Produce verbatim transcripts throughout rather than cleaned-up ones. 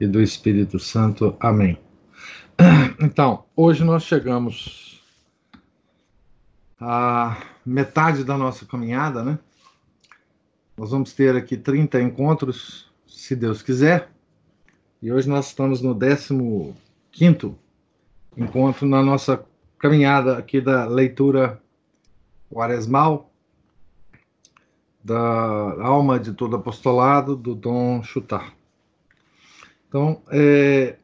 e do Espírito Santo. Amém. Então, hoje nós chegamos à metade da nossa caminhada, né? Nós vamos ter aqui trinta encontros, se Deus quiser. E hoje nós estamos no décimo quinto encontro na nossa caminhada aqui da leitura quaresmal, da Alma de Todo Apostolado, do Dom Chautard. Então, é,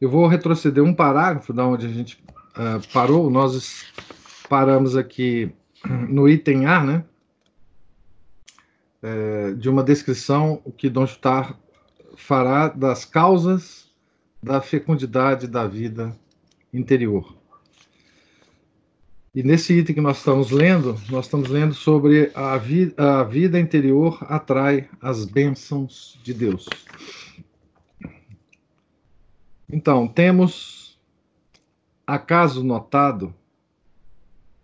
eu vou retroceder um parágrafo da onde a gente uh, parou. Nós paramos aqui no item A, né? É, de uma descrição que Dom Chautard fará das causas da fecundidade da vida interior. E nesse item que nós estamos lendo, nós estamos lendo sobre a, vi- a vida interior atrai as bênçãos de Deus. Então, temos acaso notado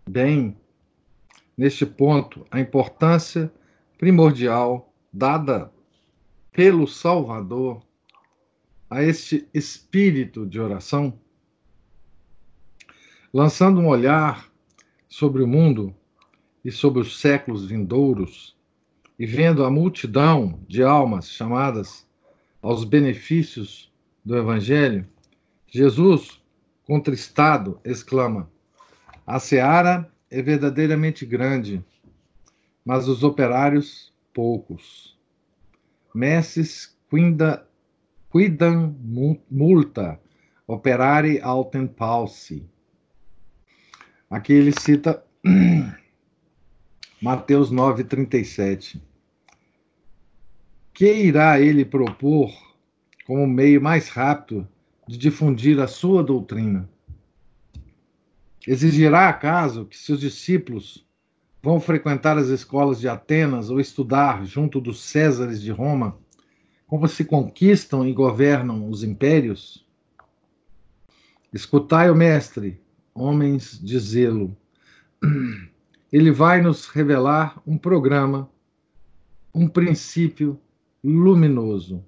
bem, neste ponto, a importância primordial dada pelo Salvador a este espírito de oração, lançando um olhar sobre o mundo e sobre os séculos vindouros, e vendo a multidão de almas chamadas aos benefícios do Evangelho, Jesus, contristado, exclama: a seara é verdadeiramente grande, mas os operários poucos. Messis quinda, quidam multa, operari autem pauci. Aqui ele cita Mateus nove, trinta e sete. Que irá ele propor como meio mais rápido de difundir a sua doutrina? Exigirá, acaso, que seus discípulos vão frequentar as escolas de Atenas ou estudar junto dos Césares de Roma, como se conquistam e governam os impérios? Escutai o mestre, homens, dizê-lo. Ele vai nos revelar um programa, um princípio luminoso.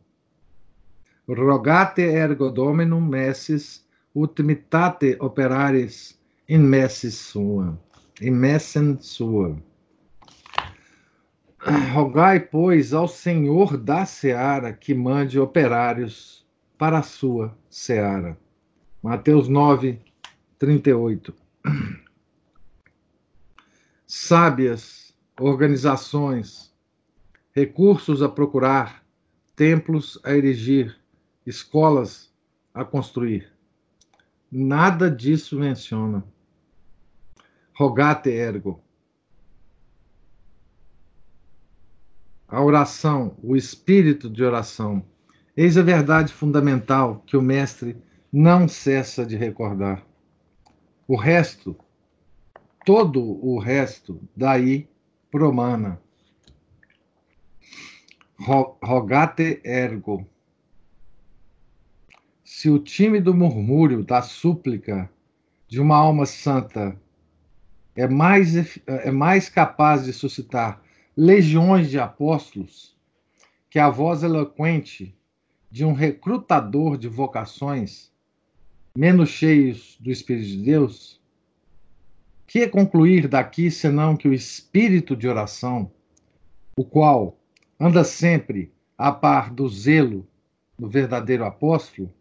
Rogate ergo dominum messis, ultimitate operares in messis sua. In messem sua. Rogai, pois, ao Senhor da Seara que mande operários para a sua Seara. Mateus nove, trinta e oito. Sábias organizações, recursos a procurar, templos a erigir, escolas a construir. Nada disso menciona. Rogate ergo. A oração, o espírito de oração. Eis a verdade fundamental que o mestre não cessa de recordar. O resto, todo o resto, daí promana. Rogate ergo. Se o tímido murmúrio da súplica de uma alma santa é mais, é mais capaz de suscitar legiões de apóstolos que a voz eloquente de um recrutador de vocações menos cheios do Espírito de Deus, que concluir daqui senão que o espírito de oração, o qual anda sempre a par do zelo do verdadeiro apóstolo,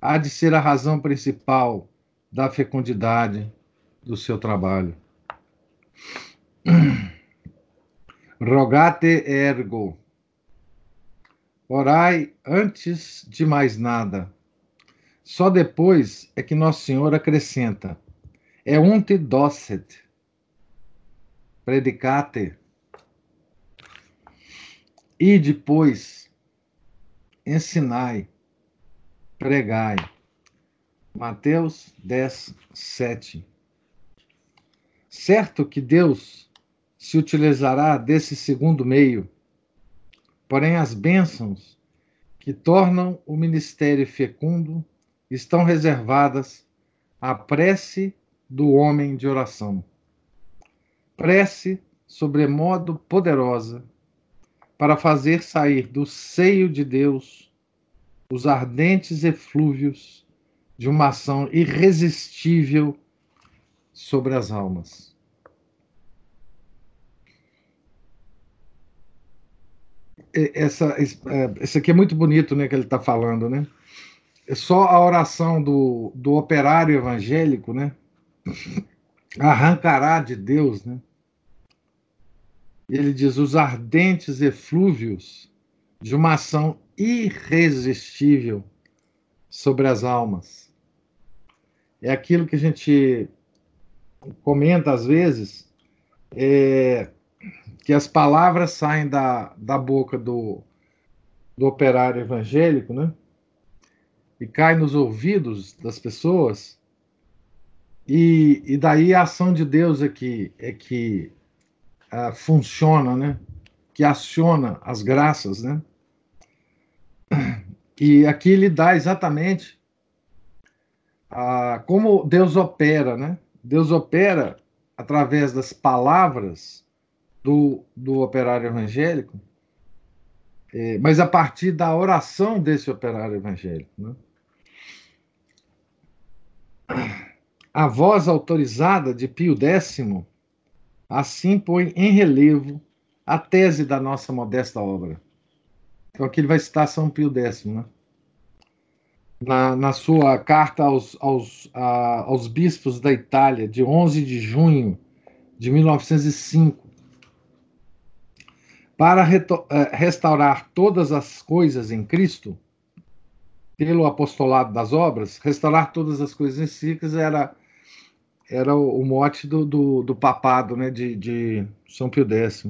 há de ser a razão principal da fecundidade do seu trabalho. Rogate ergo. Orai antes de mais nada. Só depois é que Nosso Senhor acrescenta: é unte docet, predicate. E depois, ensinai, pregai. Mateus dez, sete. Certo que Deus se utilizará desse segundo meio, porém as bênçãos que tornam o ministério fecundo estão reservadas à prece do homem de oração. Prece sobremodo poderosa para fazer sair do seio de Deus os ardentes eflúvios de uma ação irresistível sobre as almas. Essa, esse aqui é muito bonito, né, que ele está falando, né? É só a oração do, do operário evangélico, né? Arrancará de Deus, né? Ele diz, os ardentes eflúvios de uma ação irresistível sobre as almas. É aquilo que a gente comenta às vezes, é, que as palavras saem da, da boca do, do operário evangélico, né? E caem nos ouvidos das pessoas, e, e daí a ação de Deus é que... É que Uh, funciona, né? Que aciona as graças, né? E aqui ele dá exatamente uh, como Deus opera, né? Deus opera através das palavras do, do operário evangélico, eh, mas a partir da oração desse operário evangélico, né? A voz autorizada de Pio Décimo assim põe em relevo a tese da nossa modesta obra. Então aqui ele vai citar São Pio X, né? Na, na sua carta aos, aos, a, aos bispos da Itália, de onze de junho de mil novecentos e cinco. Para reto, restaurar todas as coisas em Cristo, pelo apostolado das obras, restaurar todas as coisas em Cicas era... era o mote do, do, do papado, né, de, de São Pio X.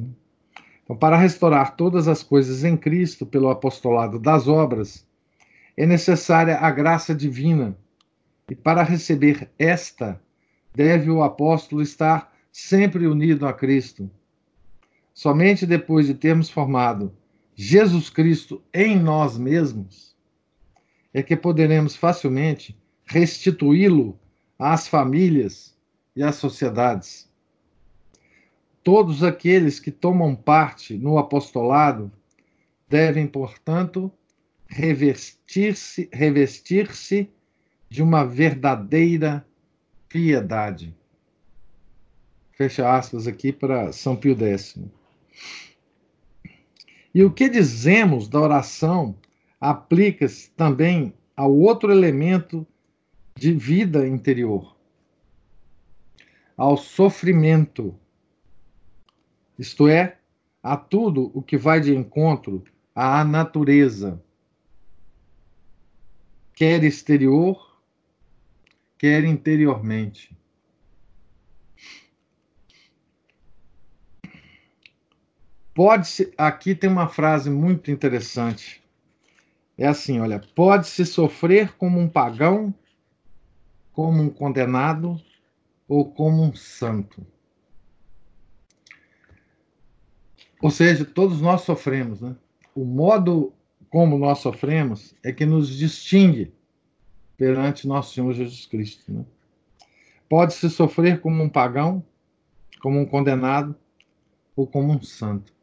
Então, para restaurar todas as coisas em Cristo pelo apostolado das obras, é necessária a graça divina, e para receber esta, deve o apóstolo estar sempre unido a Cristo. Somente depois de termos formado Jesus Cristo em nós mesmos, é que poderemos facilmente restituí-lo às famílias e às sociedades. Todos aqueles que tomam parte no apostolado devem, portanto, revestir-se, revestir-se de uma verdadeira piedade. Fecha aspas aqui para São Pio X. E o que dizemos da oração aplica-se também ao outro elemento de vida interior, ao sofrimento, isto é, a tudo o que vai de encontro à natureza, quer exterior, quer interiormente. Pode-se, aqui tem uma frase muito interessante, é assim, olha, pode-se sofrer como um pagão, como um condenado ou como um santo. Ou seja, todos nós sofremos, né? O modo como nós sofremos é que nos distingue perante nosso Senhor Jesus Cristo, né? Pode-se sofrer como um pagão, como um condenado ou como um santo.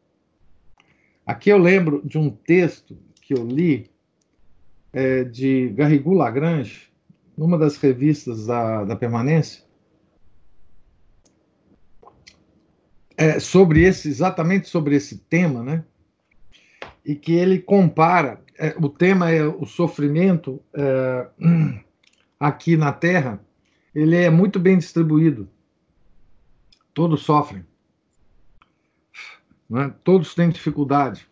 Aqui eu lembro de um texto que eu li é, de Garrigou Lagrange, numa das revistas da, da Permanência, é, sobre esse, exatamente sobre esse tema, né? E que ele compara, é, o tema é o sofrimento é, aqui na Terra, ele é muito bem distribuído. Todos sofrem, né? Todos têm dificuldade.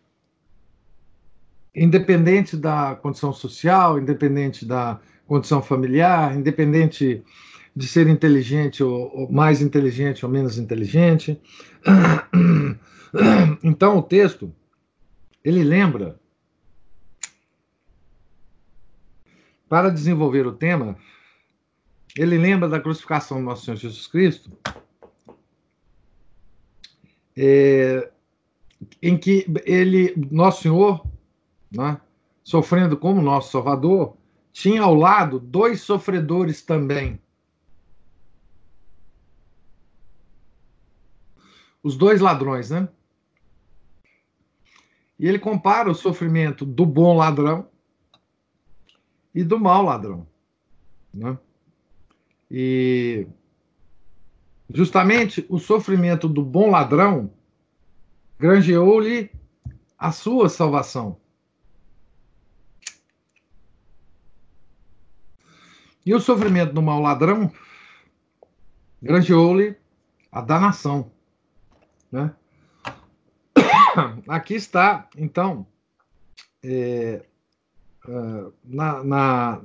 Independente da condição social, independente da condição familiar, independente de ser inteligente ou, ou mais inteligente ou menos inteligente. Então o texto, ele lembra Para desenvolver o tema, ele lembra da crucificação do Nosso Senhor Jesus Cristo, é, em que ele, Nosso Senhor, né, sofrendo como nosso Salvador, tinha ao lado dois sofredores também. Os dois ladrões, né? E ele compara o sofrimento do bom ladrão e do mau ladrão, né? E justamente o sofrimento do bom ladrão granjeou-lhe a sua salvação. E o sofrimento do mau ladrão granjeou-lhe a danação, né? Aqui está, então, é, na, na,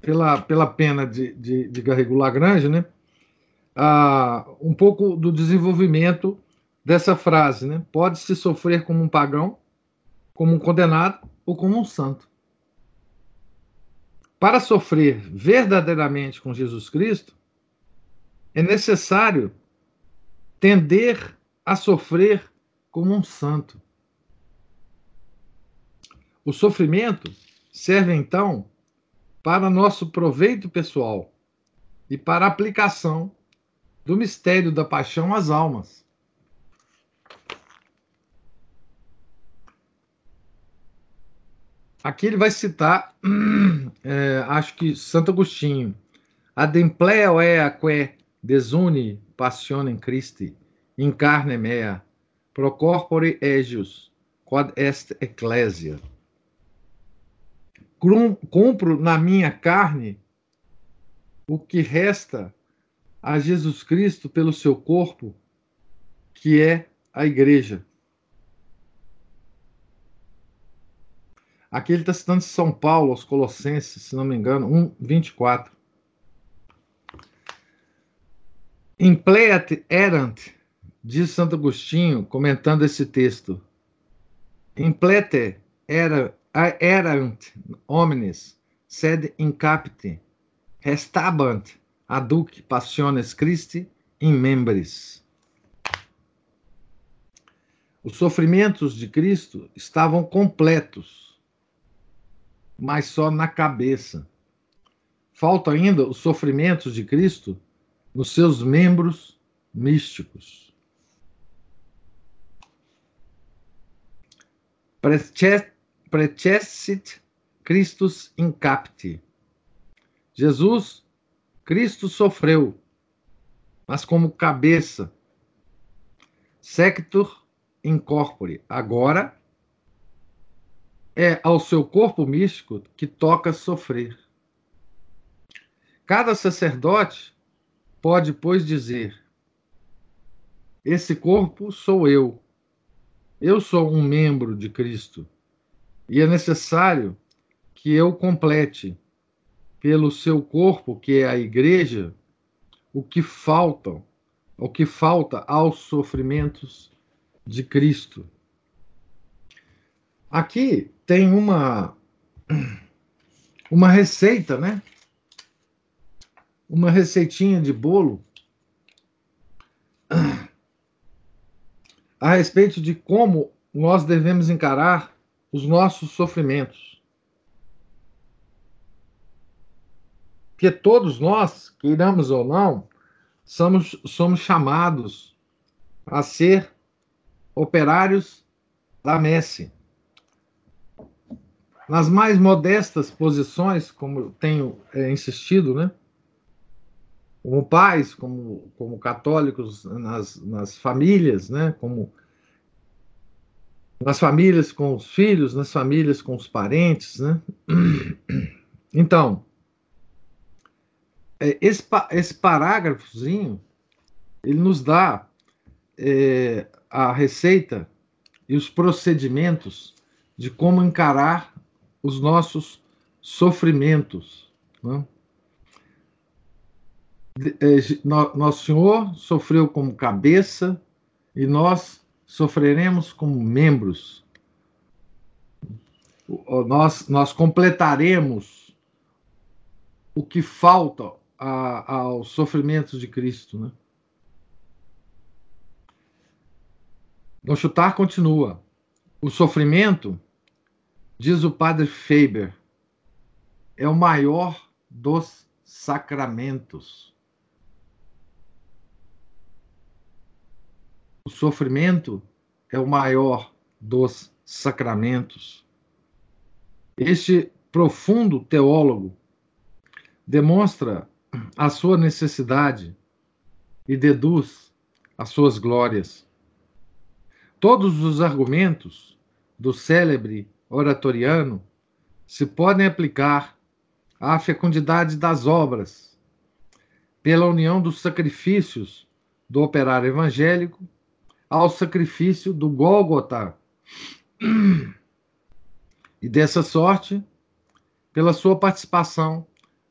pela, pela pena de, de, de Garrigou Lagrange, né? Ah, um pouco do desenvolvimento dessa frase, né? Pode-se sofrer como um pagão, como um condenado ou como um santo. Para sofrer verdadeiramente com Jesus Cristo, é necessário tender a sofrer como um santo. O sofrimento serve, então, para nosso proveito pessoal e para a aplicação do mistério da paixão às almas. Aqui ele vai citar, é, acho que Santo Agostinho. Adempleo eaque desuni passionem Christi, in carne mea, pro corpore egius, quod est ecclesia. Cumpro na minha carne o que resta a Jesus Cristo pelo seu corpo, que é a Igreja. Aqui ele está citando São Paulo, aos Colossenses, se não me engano, um, vinte e quatro. Impleat erant, diz Santo Agostinho, comentando esse texto. Implete era, erant homines, sed incapite, restabant aduc passiones Christi in membris. Os sofrimentos de Cristo estavam completos, mas só na cabeça. Falta ainda os sofrimentos de Cristo nos seus membros místicos. Precessit Christus incapite. Jesus, Cristo sofreu, mas como cabeça. Sectur in corpore. Agora, é ao seu corpo místico que toca sofrer. Cada sacerdote pode, pois, dizer: esse corpo sou eu. Eu sou um membro de Cristo. E é necessário que eu complete, pelo seu corpo, que é a Igreja, o que falta, o que falta aos sofrimentos de Cristo. Aqui tem uma, uma receita, né? Uma receitinha de bolo a respeito de como nós devemos encarar os nossos sofrimentos. Porque todos nós, queiramos ou não, somos, somos chamados a ser operários da messe. Nas mais modestas posições, como eu tenho é, insistido, né? Como pais, como, como católicos nas, nas famílias, né? Como nas famílias com os filhos, nas famílias com os parentes, né? Então, é, esse, esse parágrafozinho, ele nos dá é, a receita e os procedimentos de como encarar os nossos sofrimentos, né? Nosso Senhor sofreu como cabeça e nós sofreremos como membros. Nós, nós completaremos o que falta a, aos sofrimentos de Cristo, né? Dom Chautard continua. O sofrimento, diz o padre Faber, é o maior dos sacramentos. O sofrimento é o maior dos sacramentos. Este profundo teólogo demonstra a sua necessidade e deduz as suas glórias. Todos os argumentos do célebre oratoriano se podem aplicar à fecundidade das obras, pela união dos sacrifícios do operário evangélico ao sacrifício do Gólgota, e dessa sorte, pela sua participação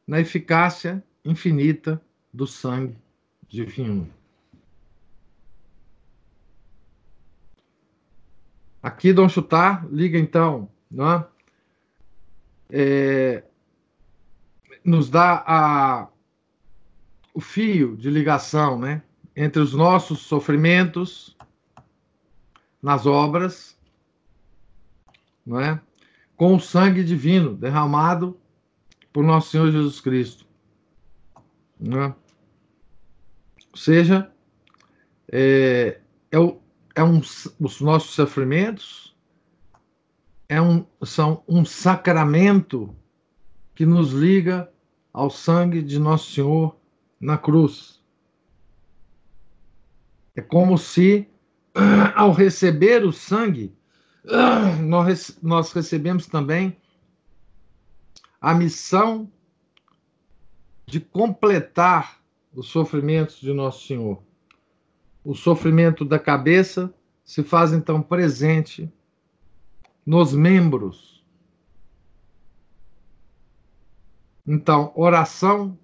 na eficácia infinita do sangue divino. Aqui, Dom Chautard liga, então, né? é, nos dá a, o fio de ligação, né? Entre os nossos sofrimentos nas obras, né? Com o sangue divino derramado por Nosso Senhor Jesus Cristo. Né? Ou seja, é, é o É um, os nossos sofrimentos é um, são um sacramento que nos liga ao sangue de Nosso Senhor na cruz. É como se, ao receber o sangue, nós, nós recebemos também a missão de completar os sofrimentos de Nosso Senhor. O sofrimento da cabeça se faz, então, presente nos membros. Então, oração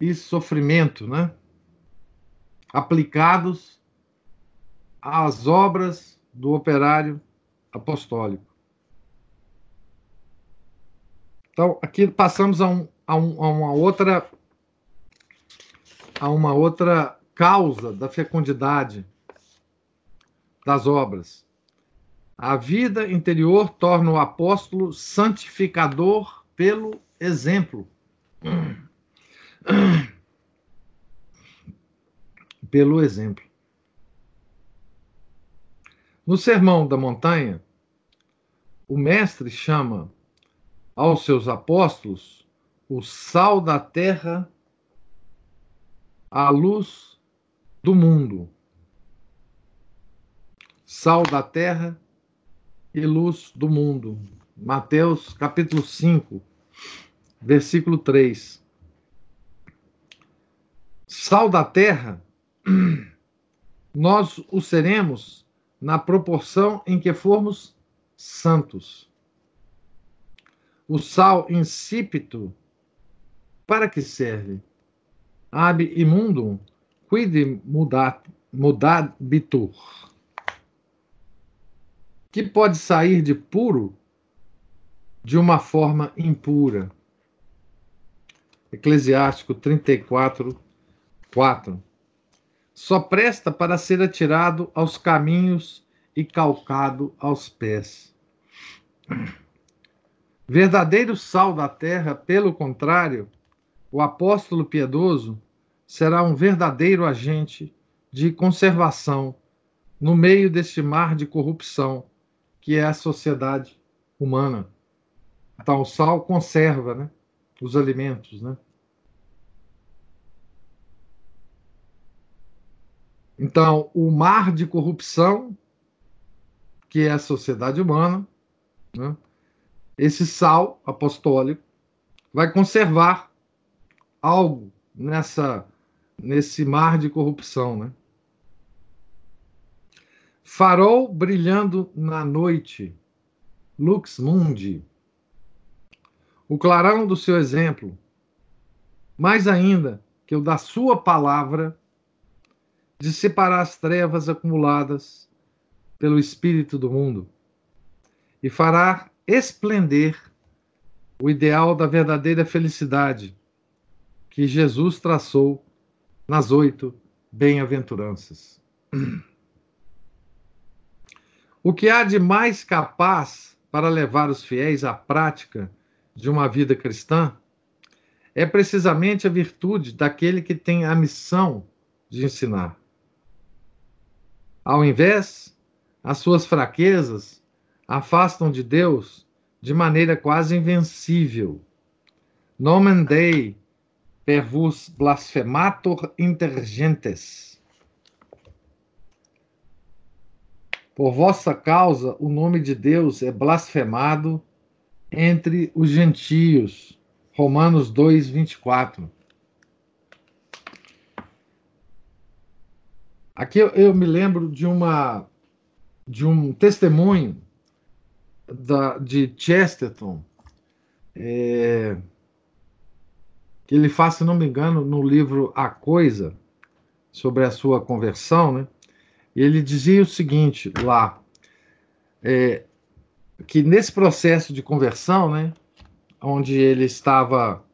e sofrimento, né? Aplicados às obras do operário apostólico. Então, aqui passamos a, um, a, um, a uma outra... a uma outra... causa da fecundidade das obras. A vida interior torna o apóstolo santificador pelo exemplo. Pelo exemplo. No Sermão da Montanha, o mestre chama aos seus apóstolos o sal da terra, a luz do mundo, sal da terra e luz do mundo. Mateus capítulo cinco, versículo três. Sal da terra, nós o seremos na proporção em que formos santos. O sal insípido, para que serve? Ab imundum quid mudabitur, que pode sair de puro de uma forma impura. Eclesiástico trinta e quatro, quatro. Só presta para ser atirado aos caminhos e calcado aos pés. Verdadeiro sal da terra, pelo contrário, o apóstolo piedoso será um verdadeiro agente de conservação no meio deste mar de corrupção que é a sociedade humana. Então, o sal conserva, né, os alimentos, né? Então, o mar de corrupção que é a sociedade humana, né, esse sal apostólico vai conservar algo nessa... nesse mar de corrupção, né? Farol brilhando na noite, lux mundi. O clarão do seu exemplo, mais ainda que o da sua palavra, dissipará as trevas acumuladas pelo espírito do mundo e fará esplender o ideal da verdadeira felicidade que Jesus traçou nas oito bem-aventuranças. O que há de mais capaz para levar os fiéis à prática de uma vida cristã é precisamente a virtude daquele que tem a missão de ensinar. Ao invés, as suas fraquezas afastam de Deus de maneira quase invencível. Nomen Dei per vos blasphemator intergentes. Por vossa causa, o nome de Deus é blasfemado entre os gentios. Romanos dois, vinte e quatro. Aqui eu, eu me lembro de, uma, de um testemunho da, de Chesterton, é, que ele faz, se não me engano, no livro A Coisa, sobre a sua conversão, né? Ele dizia o seguinte lá, é, que nesse processo de conversão, né, onde ele estava,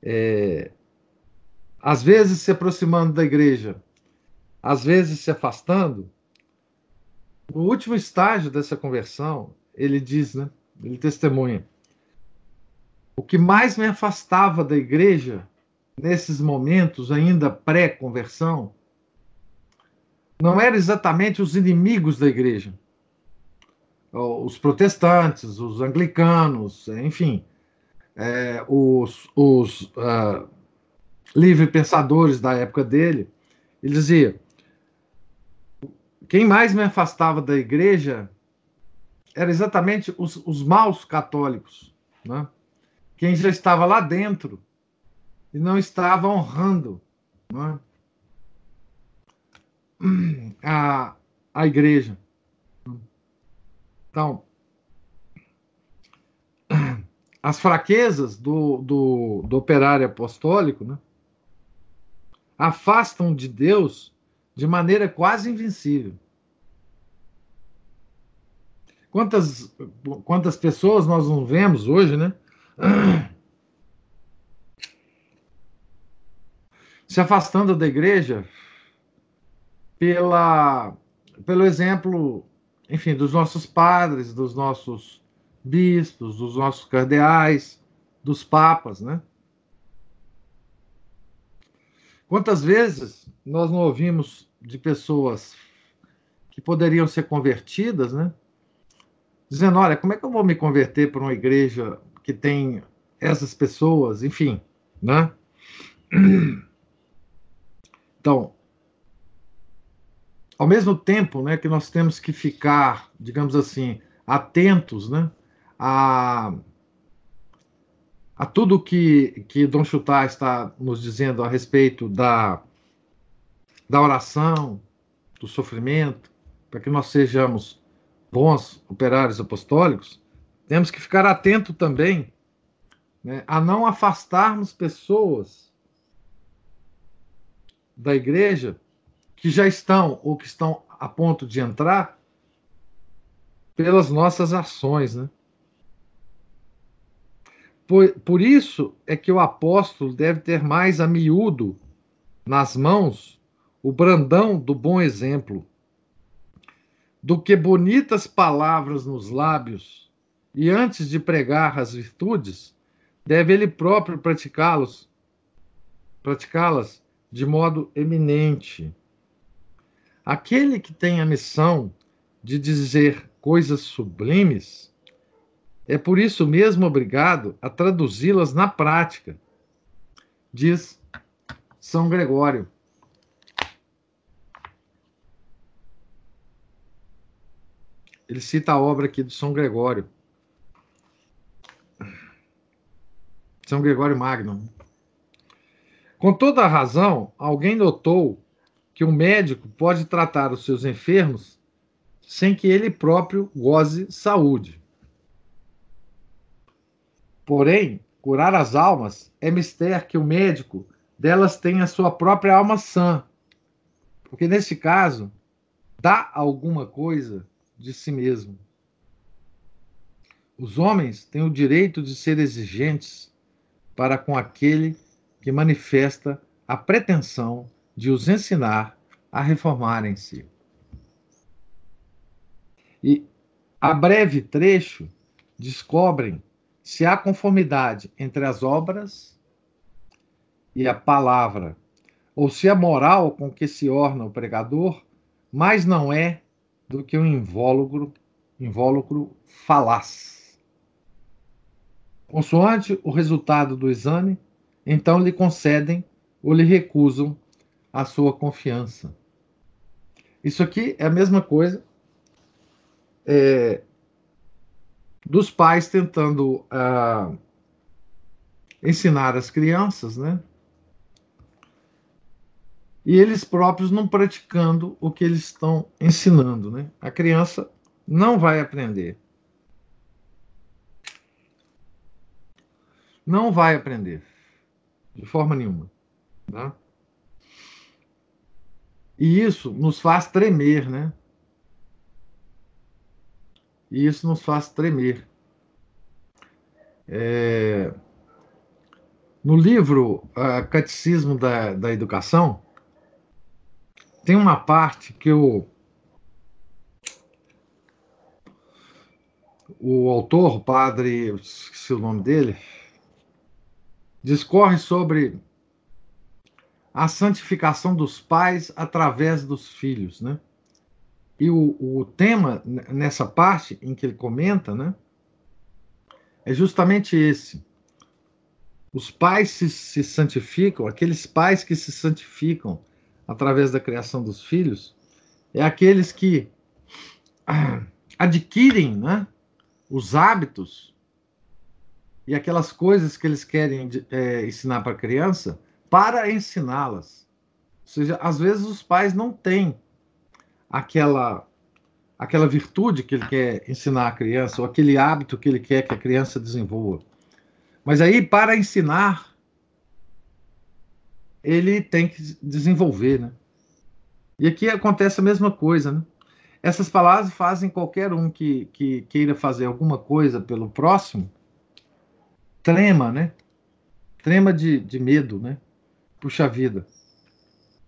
é, às vezes se aproximando da igreja, às vezes se afastando, no último estágio dessa conversão, ele diz, né, ele testemunha, o que mais me afastava da igreja, nesses momentos ainda pré-conversão, não eram exatamente os inimigos da igreja, os protestantes, os anglicanos, enfim, é, os, os uh, livre-pensadores da época dele. Ele dizia, quem mais me afastava da igreja era exatamente os, os maus católicos, né? Quem já estava lá dentro e não estava honrando, né, a, a igreja. Então, as fraquezas do, do, do operário apostólico, né, afastam de Deus de maneira quase invencível. Quantas, quantas pessoas nós não vemos hoje, né, se afastando da igreja pela, pelo exemplo, enfim, dos nossos padres, dos nossos bispos, dos nossos cardeais, dos papas, né? Quantas vezes nós não ouvimos de pessoas que poderiam ser convertidas, né, dizendo, olha, como é que eu vou me converter para uma igreja que tem essas pessoas, enfim, né? Então, ao mesmo tempo, né, que nós temos que ficar, digamos assim, atentos, né, a, a tudo que, que Dom Chautard está nos dizendo a respeito da, da oração, do sofrimento, para que nós sejamos bons operários apostólicos, temos que ficar atentos também, né, a não afastarmos pessoas da igreja que já estão ou que estão a ponto de entrar pelas nossas ações, né? Por, por isso é que o apóstolo deve ter mais a miúdo nas mãos o brandão do bom exemplo, do que bonitas palavras nos lábios, e antes de pregar as virtudes, deve ele próprio praticá-los, praticá-las de modo eminente. Aquele que tem a missão de dizer coisas sublimes é por isso mesmo obrigado a traduzi-las na prática, diz São Gregório. Ele cita a obra aqui de São Gregório. São Gregório Magno. Com toda a razão, alguém notou que um médico pode tratar os seus enfermos sem que ele próprio goze saúde. Porém, curar as almas é mister que o médico delas tem a sua própria alma sã, porque neste caso dá alguma coisa de si mesmo. Os homens têm o direito de ser exigentes para com aquele que manifesta a pretensão de os ensinar a reformarem-se. E, a breve trecho, descobrem se há conformidade entre as obras e a palavra, ou se a moral com que se orna o pregador mais não é do que um invólucro, invólucro falaz. Consoante o resultado do exame, então lhe concedem ou lhe recusam a sua confiança. Isso aqui é a mesma coisa é, dos pais tentando ah, ensinar as crianças, né? E eles próprios não praticando o que eles estão ensinando, né? A criança não vai aprender. Não vai aprender. De forma nenhuma. Tá? E isso nos faz tremer, né? E isso nos faz tremer. É... No livro a Catecismo da, da Educação, tem uma parte que o, o autor, o padre, esqueci o nome dele, discorre sobre a santificação dos pais através dos filhos, né? E o, o tema, nessa parte em que ele comenta, né, é justamente esse. Os pais se, se santificam, aqueles pais que se santificam através da criação dos filhos, é aqueles que ah, adquirem, né, os hábitos e aquelas coisas que eles querem é, ensinar para a criança, para ensiná-las. Ou seja, às vezes os pais não têm aquela, aquela virtude que ele quer ensinar à criança, ou aquele hábito que ele quer que a criança desenvolva. Mas aí, para ensinar, ele tem que desenvolver, né? E aqui acontece a mesma coisa, né? Essas palavras fazem qualquer um que, que queira fazer alguma coisa pelo próximo trema, né? Trema de, de medo, né? Puxa vida,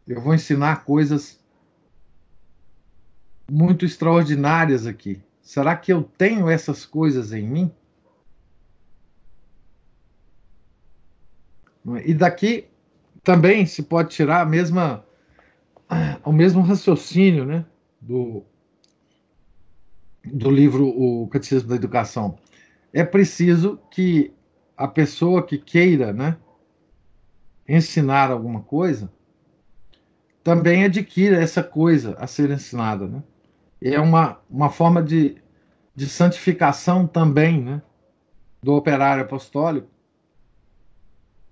eu vou ensinar coisas muito extraordinárias aqui. Será que eu tenho essas coisas em mim? E daqui também se pode tirar a mesma, o mesmo raciocínio, né, do, do livro O Catecismo da Educação. É preciso que a pessoa que queira, né, ensinar alguma coisa também adquira essa coisa a ser ensinada, né? É uma, uma forma de, de santificação também, né, do operário apostólico.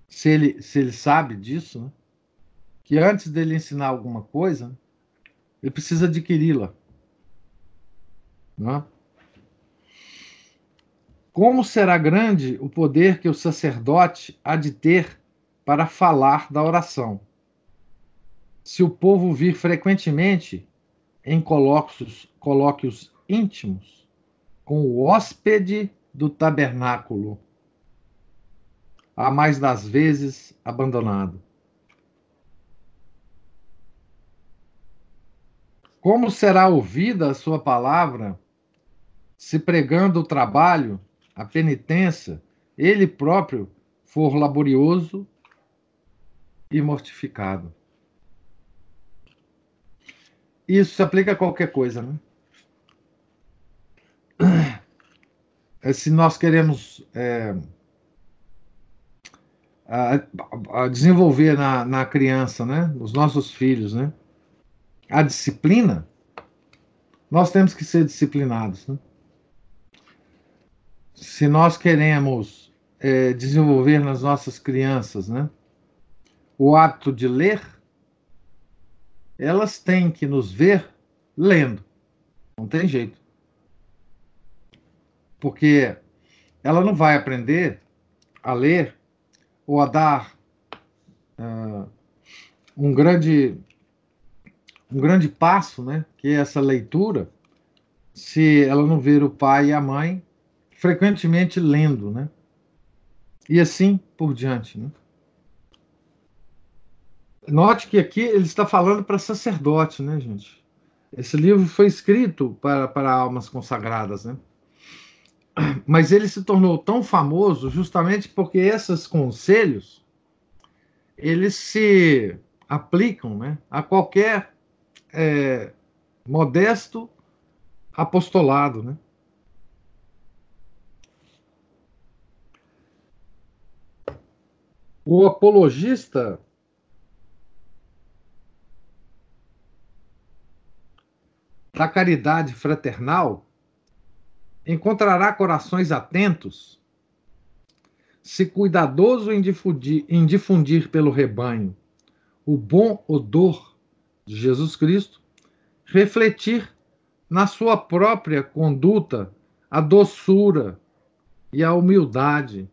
Se ele, se ele sabe disso, né? Que antes dele ensinar alguma coisa, ele precisa adquiri-la. Né? Como será grande o poder que o sacerdote há de ter para falar da oração, se o povo vir frequentemente em colóquios, colóquios íntimos com o hóspede do tabernáculo, a mais das vezes abandonado. Como será ouvida a sua palavra, se pregando o trabalho, a penitência, ele próprio for laborioso e mortificado? Isso se aplica a qualquer coisa, né? É, se nós queremos... É, A, a desenvolver na, na criança, né, nos nossos filhos, né, a disciplina, nós temos que ser disciplinados, né? Se nós queremos é, desenvolver nas nossas crianças, né, o hábito de ler, elas têm que nos ver lendo. Não tem jeito. Porque ela não vai aprender a ler ou a dar uh, um, grande, um grande passo, né, que é essa leitura, se ela não ver o pai e a mãe frequentemente lendo, né? E assim por diante, né? Note que aqui ele está falando para sacerdote, né, gente? Esse livro foi escrito para, para almas consagradas, né? Mas ele se tornou tão famoso justamente porque esses conselhos, eles se aplicam, né, a qualquer é, modesto apostolado, né? O apologista da caridade fraternal encontrará corações atentos se cuidadoso em difundir, em difundir pelo rebanho o bom odor de Jesus Cristo, refletir na sua própria conduta a doçura e a humildade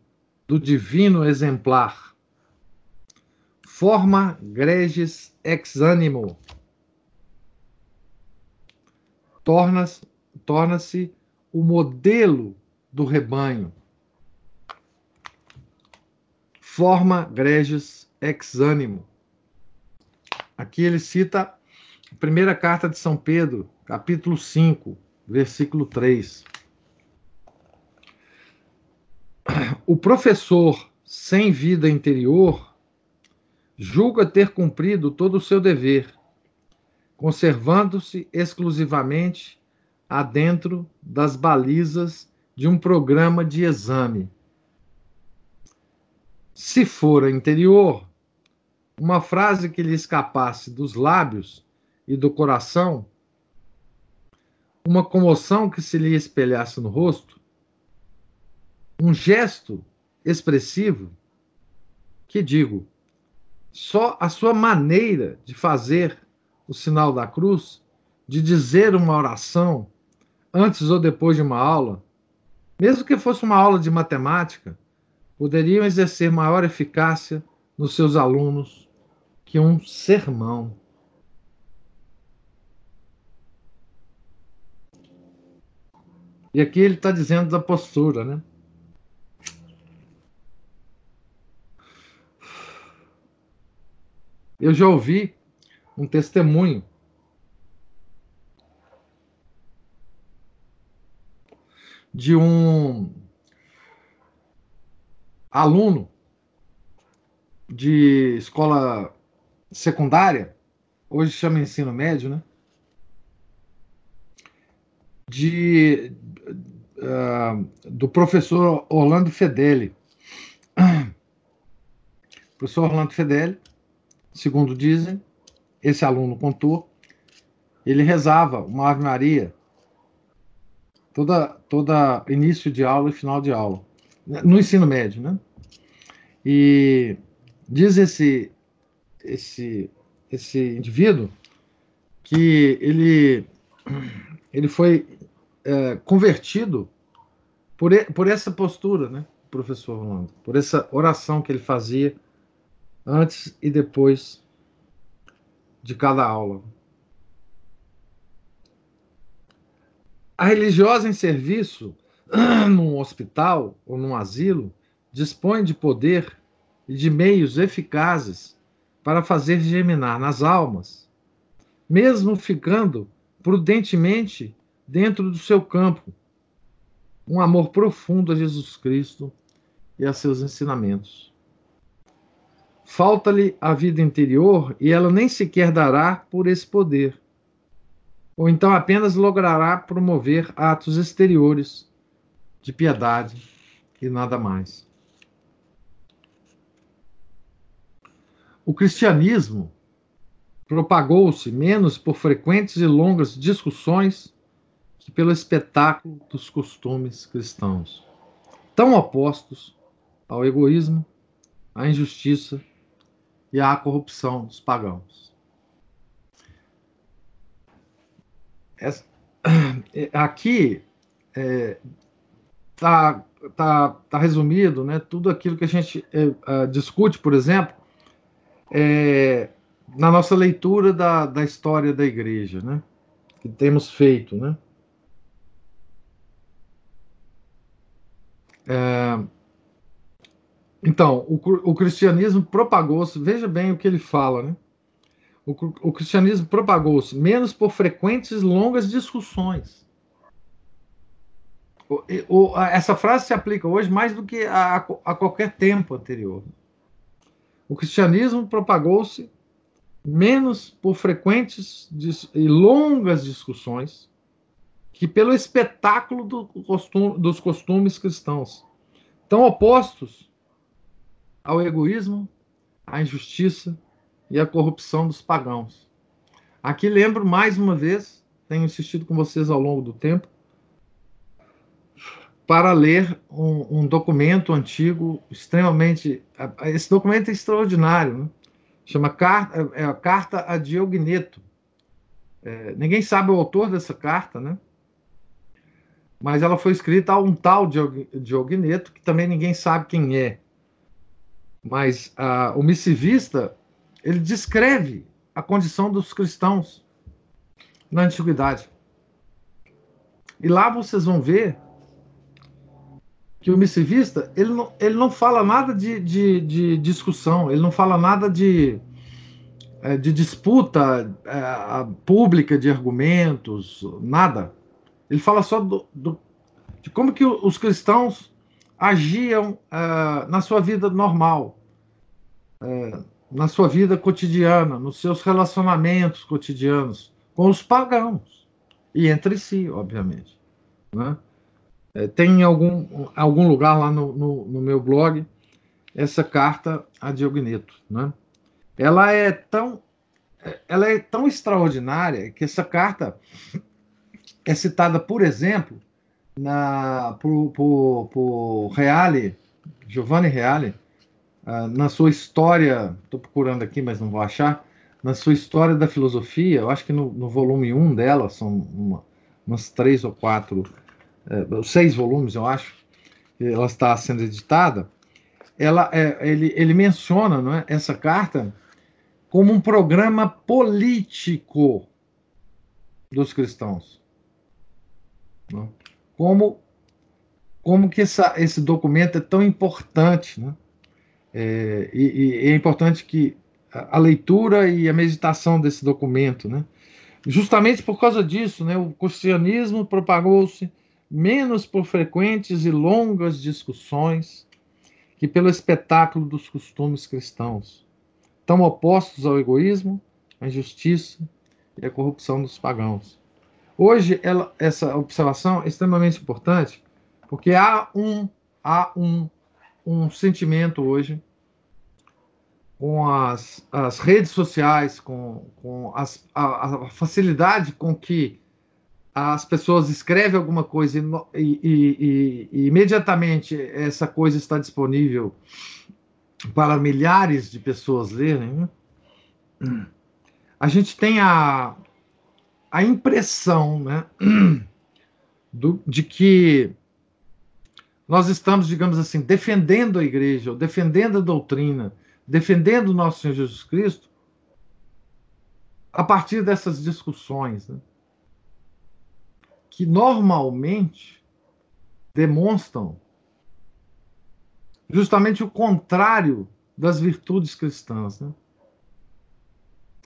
do divino exemplar. Forma gregis ex animo. Torna-se torna-se o modelo do rebanho. Forma gregis ex animo. Aqui ele cita a primeira carta de São Pedro, capítulo cinco, versículo três. O professor sem vida interior julga ter cumprido todo o seu dever, conservando-se exclusivamente adentro das balizas de um programa de exame. Se fora interior, uma frase que lhe escapasse dos lábios e do coração, uma comoção que se lhe espelhasse no rosto, um gesto expressivo, que digo, só a sua maneira de fazer o sinal da cruz, de dizer uma oração, antes ou depois de uma aula, mesmo que fosse uma aula de matemática, poderiam exercer maior eficácia nos seus alunos que um sermão. E aqui ele está dizendo da postura, né? Eu já ouvi um testemunho de um aluno de escola secundária, hoje chama ensino médio, né? De, uh, do professor Orlando Fedeli. O professor Orlando Fedeli, segundo dizem, esse aluno contou, ele rezava uma Ave Maria toda, toda início de aula e final de aula, no ensino médio, né? E diz esse, esse, esse indivíduo que ele... ele foi é, convertido por, por essa postura, né, professor Orlando? Por essa oração que ele fazia antes e depois de cada aula. A religiosa em serviço num hospital ou num asilo dispõe de poder e de meios eficazes para fazer germinar nas almas, mesmo ficando prudentemente dentro do seu campo, um amor profundo a Jesus Cristo e a seus ensinamentos. Falta-lhe a vida interior e ela nem sequer dará por esse poder, ou então apenas logrará promover atos exteriores de piedade e nada mais. O cristianismo propagou-se menos por frequentes e longas discussões que pelo espetáculo dos costumes cristãos, tão opostos ao egoísmo, à injustiça e à corrupção dos pagãos. Essa, aqui está é, tá, tá resumido, né, tudo aquilo que a gente é, discute, por exemplo, é, na nossa leitura da, da história da igreja, né? Que temos feito, né? Então, o, o cristianismo propagou-se, veja bem o que ele fala, né? O, o cristianismo propagou-se menos por frequentes e longas discussões. O, o, a, essa frase se aplica hoje mais do que a, a qualquer tempo anterior. O cristianismo propagou-se menos por frequentes e longas discussões que pelo espetáculo do costume, dos costumes cristãos, tão opostos ao egoísmo, à injustiça e à corrupção dos pagãos. Aqui lembro mais uma vez, tenho insistido com vocês ao longo do tempo, para ler um, um documento antigo extremamente... Esse documento é extraordinário, né? Chama Carta, é a Carta a Diogneto. É, ninguém sabe o autor dessa carta, né? Mas ela foi escrita a um tal Diogneto, que também ninguém sabe quem é. Mas ah, o missivista, ele descreve a condição dos cristãos na antiguidade. E lá vocês vão ver que o missivista, ele não, ele não fala nada de, de, de discussão, ele não fala nada de, de disputa é, pública de argumentos, nada. Ele fala só do, do, de como que os cristãos agiam uh, na sua vida normal, uh, na sua vida cotidiana, nos seus relacionamentos cotidianos, com os pagãos, e entre si, obviamente. Né? É, tem algum, algum lugar lá no, no, no meu blog essa carta a Diogneto. Né? Ela, é tão, ela é tão extraordinária que essa carta... é citada, por exemplo, na, por, por, por Reale, Giovanni Reale, na sua história, estou procurando aqui, mas não vou achar, na sua história da filosofia, eu acho que no, no volume um dela, são uma, umas três ou quatro, é, seis volumes, eu acho, ela está sendo editada, ela, é, ele, ele menciona, não é, essa carta como um programa político dos cristãos. Como, como que essa, esse documento é tão importante, né? é, e, e é importante que a, a leitura e a meditação desse documento, né? Justamente por causa disso, né, o cristianismo propagou-se menos por frequentes e longas discussões que pelo espetáculo dos costumes cristãos, tão opostos ao egoísmo, à injustiça e à corrupção dos pagãos. Hoje, ela, essa observação é extremamente importante, porque há um, há um, um sentimento hoje com as, as redes sociais, com, com as, a, a facilidade com que as pessoas escrevem alguma coisa e, e, e, e imediatamente essa coisa está disponível para milhares de pessoas lerem. Né? A gente tem a... a impressão, né, do, de que nós estamos, digamos assim, defendendo a igreja, ou defendendo a doutrina, defendendo o nosso Senhor Jesus Cristo, a partir dessas discussões, né, que normalmente demonstram justamente o contrário das virtudes cristãs. Né,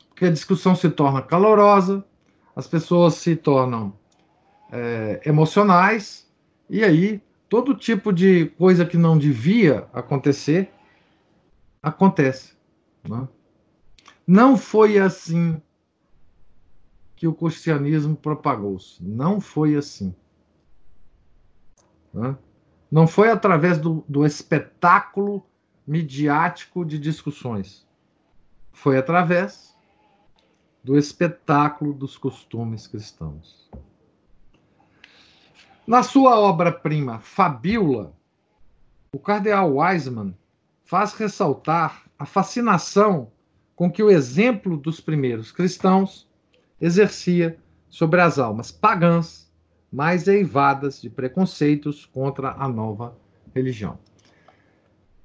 porque a discussão se torna calorosa, as pessoas se tornam é, emocionais, e aí todo tipo de coisa que não devia acontecer, acontece. Né? Não foi assim que o cristianismo propagou-se. Não foi assim. Né? Não foi através do, do espetáculo midiático de discussões. Foi através... do espetáculo dos costumes cristãos. Na sua obra-prima, Fabiola, o cardeal Wiseman faz ressaltar a fascinação com que o exemplo dos primeiros cristãos exercia sobre as almas pagãs mais eivadas de preconceitos contra a nova religião.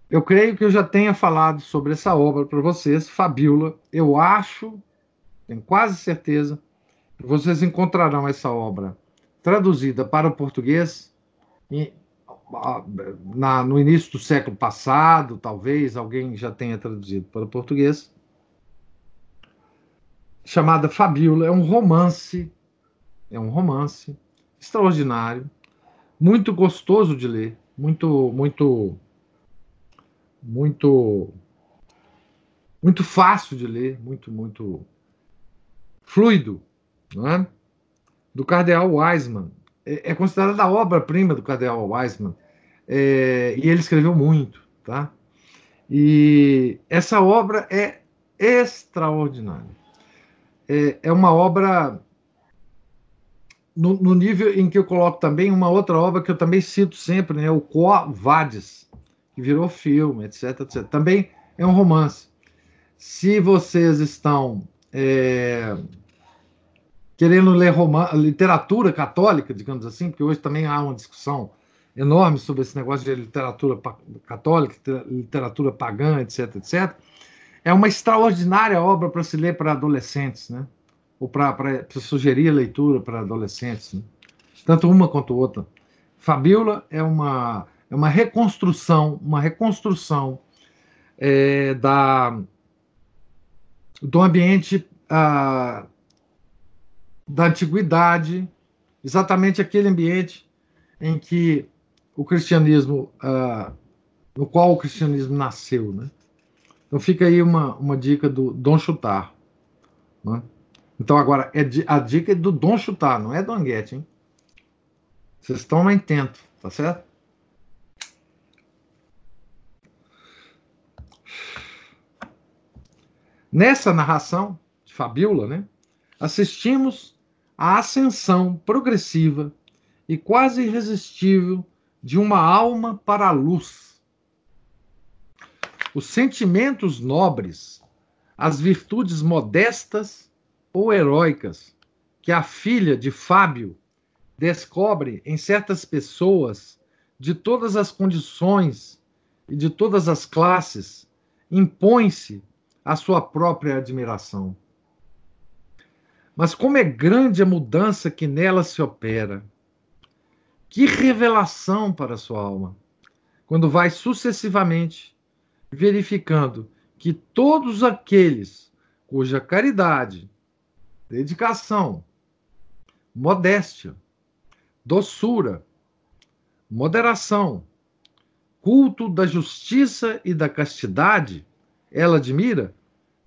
Eu creio que eu já tenha falado sobre essa obra para vocês, Fabiola. Eu acho... tenho quase certeza que vocês encontrarão essa obra traduzida para o português em na, no início do século passado, talvez alguém já tenha traduzido para o português, chamada Fabiola. É um romance, é um romance extraordinário, muito gostoso de ler, muito, muito, muito, muito fácil de ler, muito, muito fluido, não é? Do Cardeal Wiseman. É considerada a obra-prima do Cardeal Wiseman, é, e ele escreveu muito, tá? E essa obra é extraordinária. É, é uma obra no, no nível em que eu coloco também uma outra obra que eu também cito sempre, né? O Quo Vadis, que virou filme, etc, etcétera. Também é um romance. Se vocês estão... É, querendo ler roman- literatura católica, digamos assim, porque hoje também há uma discussão enorme sobre esse negócio de literatura pa- católica, literatura pagã, etc, etcétera. É uma extraordinária obra para se ler para adolescentes, né? Ou para sugerir a leitura para adolescentes, né? Tanto uma quanto outra. Fabiola é uma, é uma reconstrução, uma reconstrução é, da, do ambiente... A, da antiguidade, exatamente aquele ambiente em que o cristianismo, ah, no qual o cristianismo nasceu, né? Então fica aí uma, uma dica do Dom Chautard, né? Então agora, é a dica é do Dom Chautard, não é do Anguete, hein? Vocês estão lá intento, tá certo? Nessa narração de Fabiola, né? Assistimos a ascensão progressiva e quase irresistível de uma alma para a luz. Os sentimentos nobres, as virtudes modestas ou heróicas que a filha de Fábio descobre em certas pessoas de todas as condições e de todas as classes, impõem-se à sua própria admiração. Mas como é grande a mudança que nela se opera. Que revelação para sua alma, quando vai sucessivamente verificando que todos aqueles cuja caridade, dedicação, modéstia, doçura, moderação, culto da justiça e da castidade, ela admira,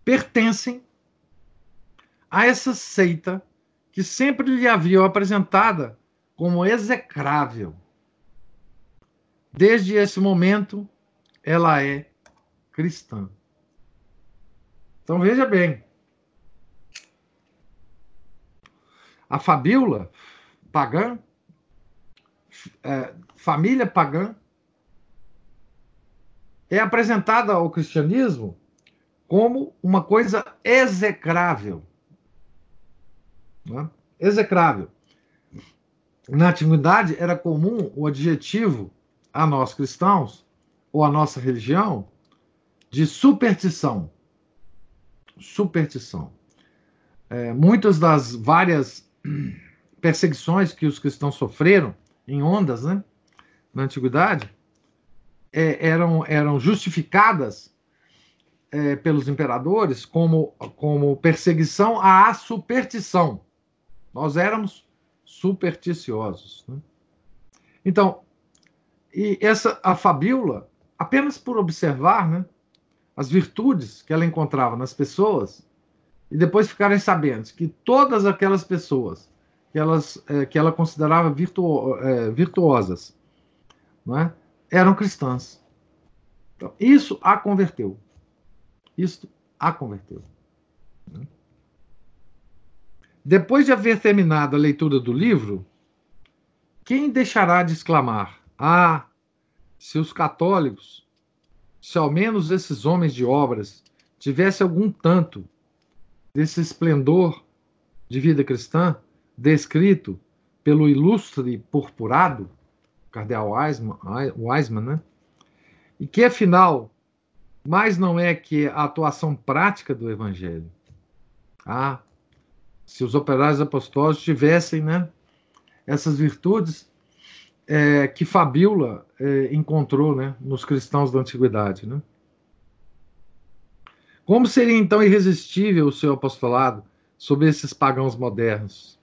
pertencem a essa seita que sempre lhe haviam apresentada como execrável. Desde esse momento, ela é cristã. Então veja bem, a Fabiola pagã, é, família pagã, é apresentada ao cristianismo como uma coisa execrável. Né? Execrável. Na antiguidade era comum o adjetivo a nós cristãos ou a nossa religião de superstição. Superstição. É, muitas das várias perseguições que os cristãos sofreram em ondas, né, na antiguidade é, eram, eram justificadas é, pelos imperadores como, como perseguição à superstição. Nós éramos supersticiosos, né? Então, e essa, a Fabiola, apenas por observar, né, as virtudes que ela encontrava nas pessoas, e depois ficarem sabendo que todas aquelas pessoas que, elas, é, que ela considerava virtuo, é, virtuosas, não é, eram cristãs. Então, isso a converteu. Isso a converteu. Né? Depois de haver terminado a leitura do livro, quem deixará de exclamar: ah, se os católicos, se ao menos esses homens de obras, tivessem algum tanto desse esplendor de vida cristã descrito pelo ilustre purpurado, Cardeal Wiseman, Wiseman, né? E que, afinal, mais não é que a atuação prática do Evangelho. Ah, se os operários apostólicos tivessem, né, essas virtudes é, que Fabiola é, encontrou, né, nos cristãos da antiguidade, né? Como seria então irresistível o seu apostolado sobre esses pagãos modernos,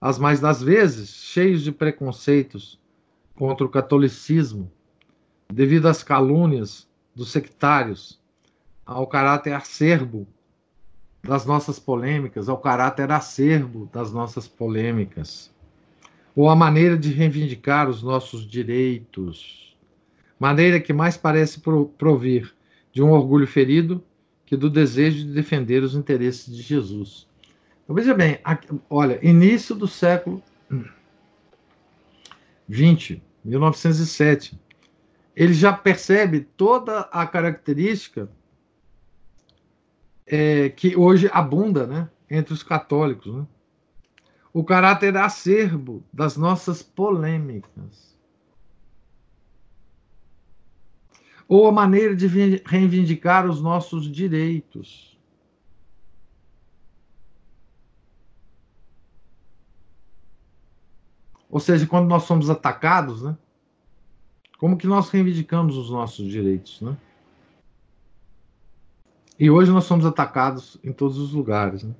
as mais das vezes cheios de preconceitos contra o catolicismo, devido às calúnias dos sectários, ao caráter acerbo das nossas polêmicas, ao caráter acerbo das nossas polêmicas, ou à maneira de reivindicar os nossos direitos, maneira que mais parece provir de um orgulho ferido que do desejo de defender os interesses de Jesus. Então, veja bem, aqui, olha, início do século vinte, mil novecentos e sete, ele já percebe toda a característica é, que hoje abunda, né, entre os católicos, né? O caráter acerbo das nossas polêmicas, ou a maneira de reivindicar os nossos direitos. Ou seja, quando nós somos atacados, né, como que nós reivindicamos os nossos direitos, né? E hoje nós somos atacados em todos os lugares, né?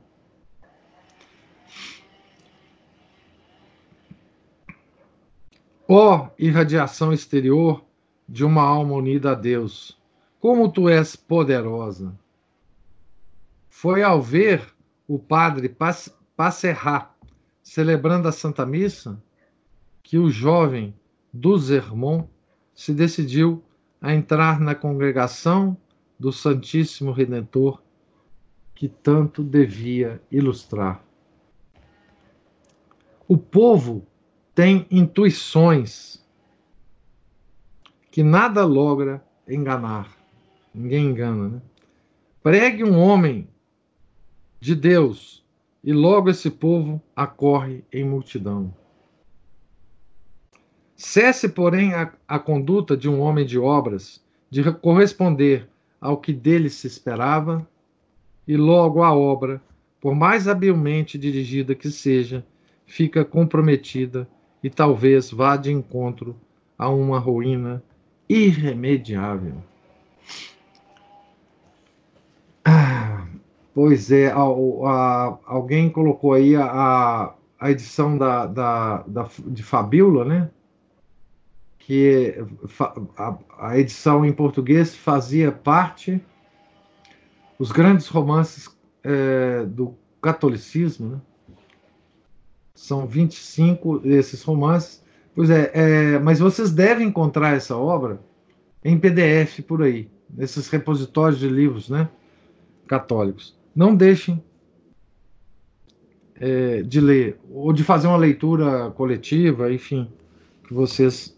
Ó irradiação exterior de uma alma unida a Deus, como tu és poderosa! Foi ao ver o padre Passerrat celebrando a Santa Missa que o jovem do Zermon se decidiu a entrar na Congregação do Santíssimo Redentor, que tanto devia ilustrar. O povo tem intuições que nada logra enganar. Ninguém engana, né? Pregue um homem de Deus e logo esse povo acorre em multidão. Cesse, porém, a, a conduta de um homem de obras, de corresponder ao que dele se esperava, e logo a obra, por mais habilmente dirigida que seja, fica comprometida e talvez vá de encontro a uma ruína irremediável. Ah, pois é, a, a, alguém colocou aí a, a edição da, da, da, de Fabiola, né? Que a edição em português fazia parte dos grandes romances é, do catolicismo, né? São vinte e cinco desses romances. Pois é, é, mas vocês devem encontrar essa obra em P D F por aí, nesses repositórios de livros, né, católicos. Não deixem é, de ler, ou de fazer uma leitura coletiva, enfim, que vocês...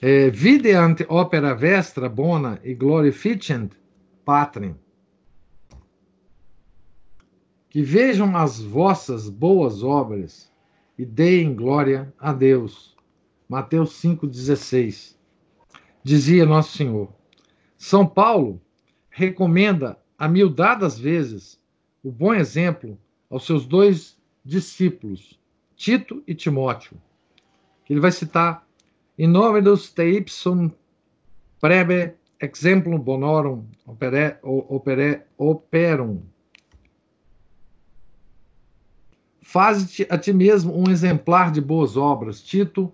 É, vide ante opera vestra bona e glorificent patrem, que vejam as vossas boas obras e deem glória a Deus. Mateus cinco, dezesseis. Dizia Nosso Senhor. São Paulo recomenda a mil dadas vezes o bom exemplo aos seus dois discípulos, Tito e Timóteo, que ele vai citar in nominus te ipsum prebe exemplum bonorum opere, opere, operum. Faze-te a ti mesmo um exemplar de boas obras. Tito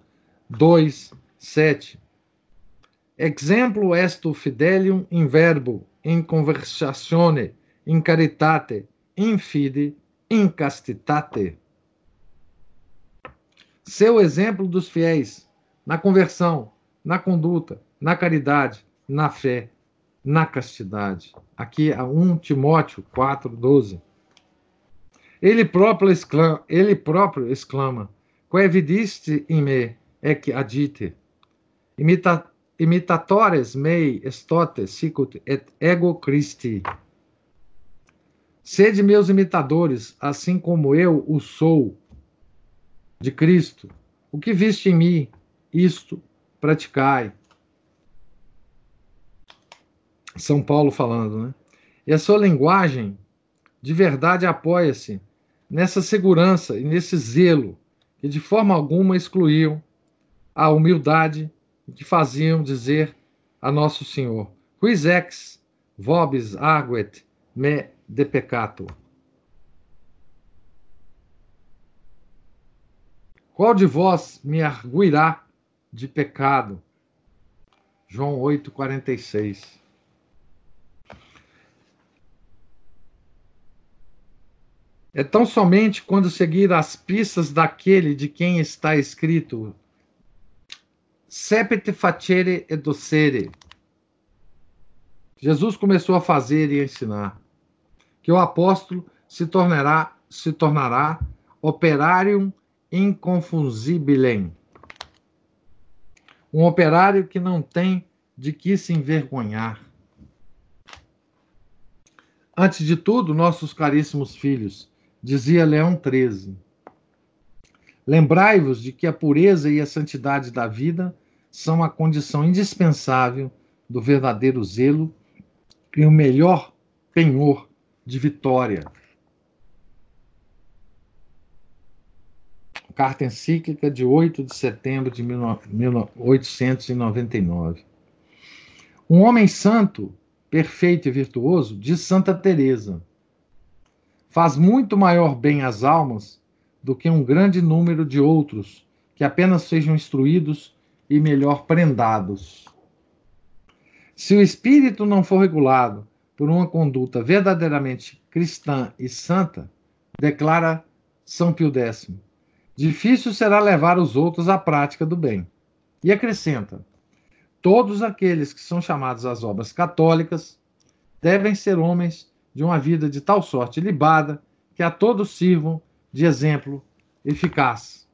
dois, sete. Exemplo est fidelium in verbo, in conversatione, in caritate, in fide, in castitate. Seu exemplo dos fiéis, na conversão, na conduta, na caridade, na fé, na castidade. Aqui a um Timóteo quatro, doze. Ele próprio exclama, ele próprio exclama, Quo Vadis in me, ec adite. Imita, imitatores mei estote sicut et ego Christi. Sede meus imitadores, assim como eu o sou de Cristo. O que viste em mim, isto praticai. São Paulo falando, né? E a sua linguagem de verdade apoia-se nessa segurança e nesse zelo que de forma alguma excluíam a humildade que faziam dizer a Nosso Senhor: Quis ex vobis arguet me de peccato. Qual de vós me arguirá de pecado? João oito, quarenta e seis. É tão somente quando seguir as pistas daquele de quem está escrito: Sepete facere e docere. Jesus começou a fazer e a ensinar, que o apóstolo se tornará, se tornará operarium inconfusibilem. Um operário que não tem de que se envergonhar. Antes de tudo, nossos caríssimos filhos, dizia Leão treze, lembrai-vos de que a pureza e a santidade da vida são a condição indispensável do verdadeiro zelo e o melhor penhor de vitória. Carta encíclica de oito de setembro de mil oitocentos e noventa e nove. Um homem santo, perfeito e virtuoso, diz Santa Teresa, faz muito maior bem às almas do que um grande número de outros, que apenas sejam instruídos e melhor prendados. Se o espírito não for regulado por uma conduta verdadeiramente cristã e santa, declara São Pio X, difícil será levar os outros à prática do bem. E acrescenta, todos aqueles que são chamados às obras católicas devem ser homens de uma vida de tal sorte libada que a todos sirvam de exemplo eficaz.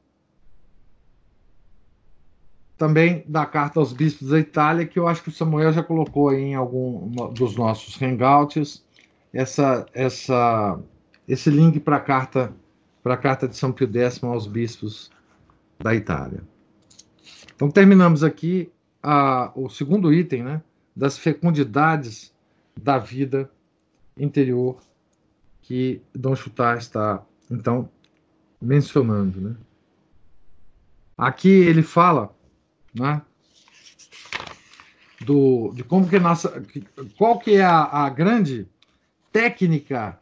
Também da carta aos bispos da Itália, que eu acho que o Samuel já colocou aí em algum dos nossos hangouts, essa, essa, esse link para a carta... para a carta de São Pio X aos bispos da Itália. Então, terminamos aqui a, o segundo item, né, das fecundidades da vida interior que Dom Chautard está, então, mencionando, né? Aqui ele fala, né, do, de como que nossa... Qual que é a, a grande técnica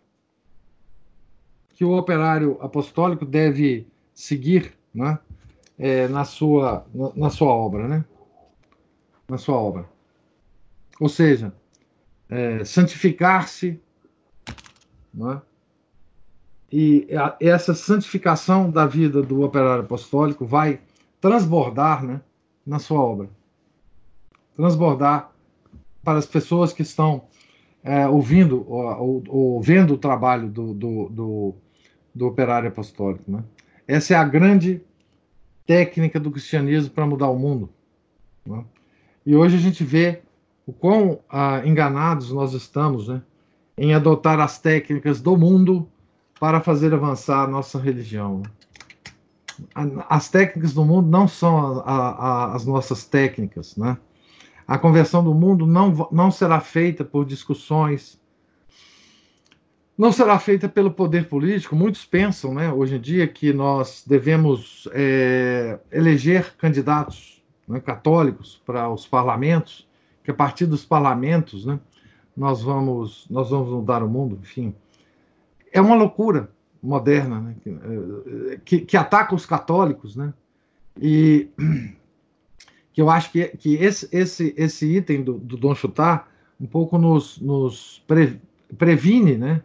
que o operário apostólico deve seguir, né, é, na, sua, na, na sua obra, né? Na sua obra. Ou seja, é, santificar-se, né? E a, essa santificação da vida do operário apostólico vai transbordar, né, na sua obra. Transbordar para as pessoas que estão É, ouvindo ou, ou vendo o trabalho do, do, do, do operário apostólico, né? Essa é a grande técnica do cristianismo para mudar o mundo, né? E hoje a gente vê o quão ah, enganados nós estamos, né, em adotar as técnicas do mundo para fazer avançar a nossa religião, né? As técnicas do mundo não são a, a, a, as nossas técnicas, né? A conversão do mundo não, não será feita por discussões, não será feita pelo poder político. Muitos pensam, né, hoje em dia, que nós devemos é, eleger candidatos, né, católicos para os parlamentos, que a partir dos parlamentos, né, nós, vamos, nós vamos mudar o mundo, enfim. É uma loucura moderna, né, que, que ataca os católicos, né, e... que eu acho que, que esse, esse, esse item do, do Dom Chautard um pouco nos, nos pre, previne, né?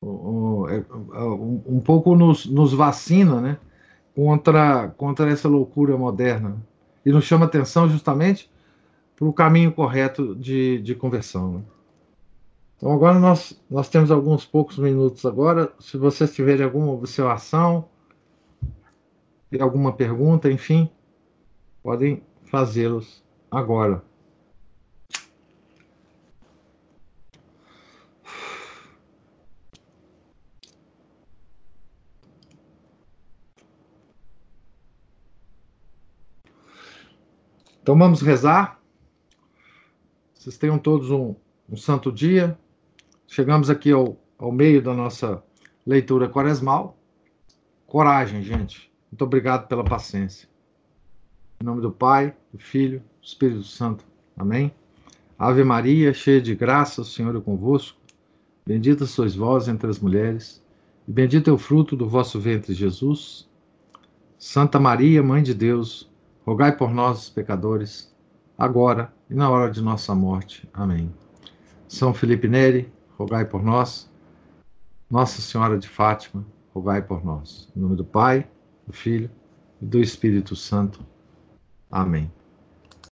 um, um pouco nos, nos vacina, né? contra, contra essa loucura moderna, e nos chama atenção justamente para o caminho correto de, de conversão, né? Então agora nós, nós temos alguns poucos minutos agora, se vocês tiverem alguma observação, alguma pergunta, enfim, podem fazê-los agora. Então vamos rezar. Vocês tenham todos um, um santo dia. Chegamos aqui ao, ao meio da nossa leitura quaresmal. Coragem, gente. Muito obrigado pela paciência. Em nome do Pai, do Filho, do Espírito Santo. Amém. Ave Maria, cheia de graça, o Senhor é convosco. Bendita sois vós entre as mulheres, e bendito é o fruto do vosso ventre, Jesus. Santa Maria, Mãe de Deus, rogai por nós, os pecadores, agora e na hora de nossa morte. Amém. São Felipe Neri, rogai por nós. Nossa Senhora de Fátima, rogai por nós. Em nome do Pai, do Filho e do Espírito Santo. Amém.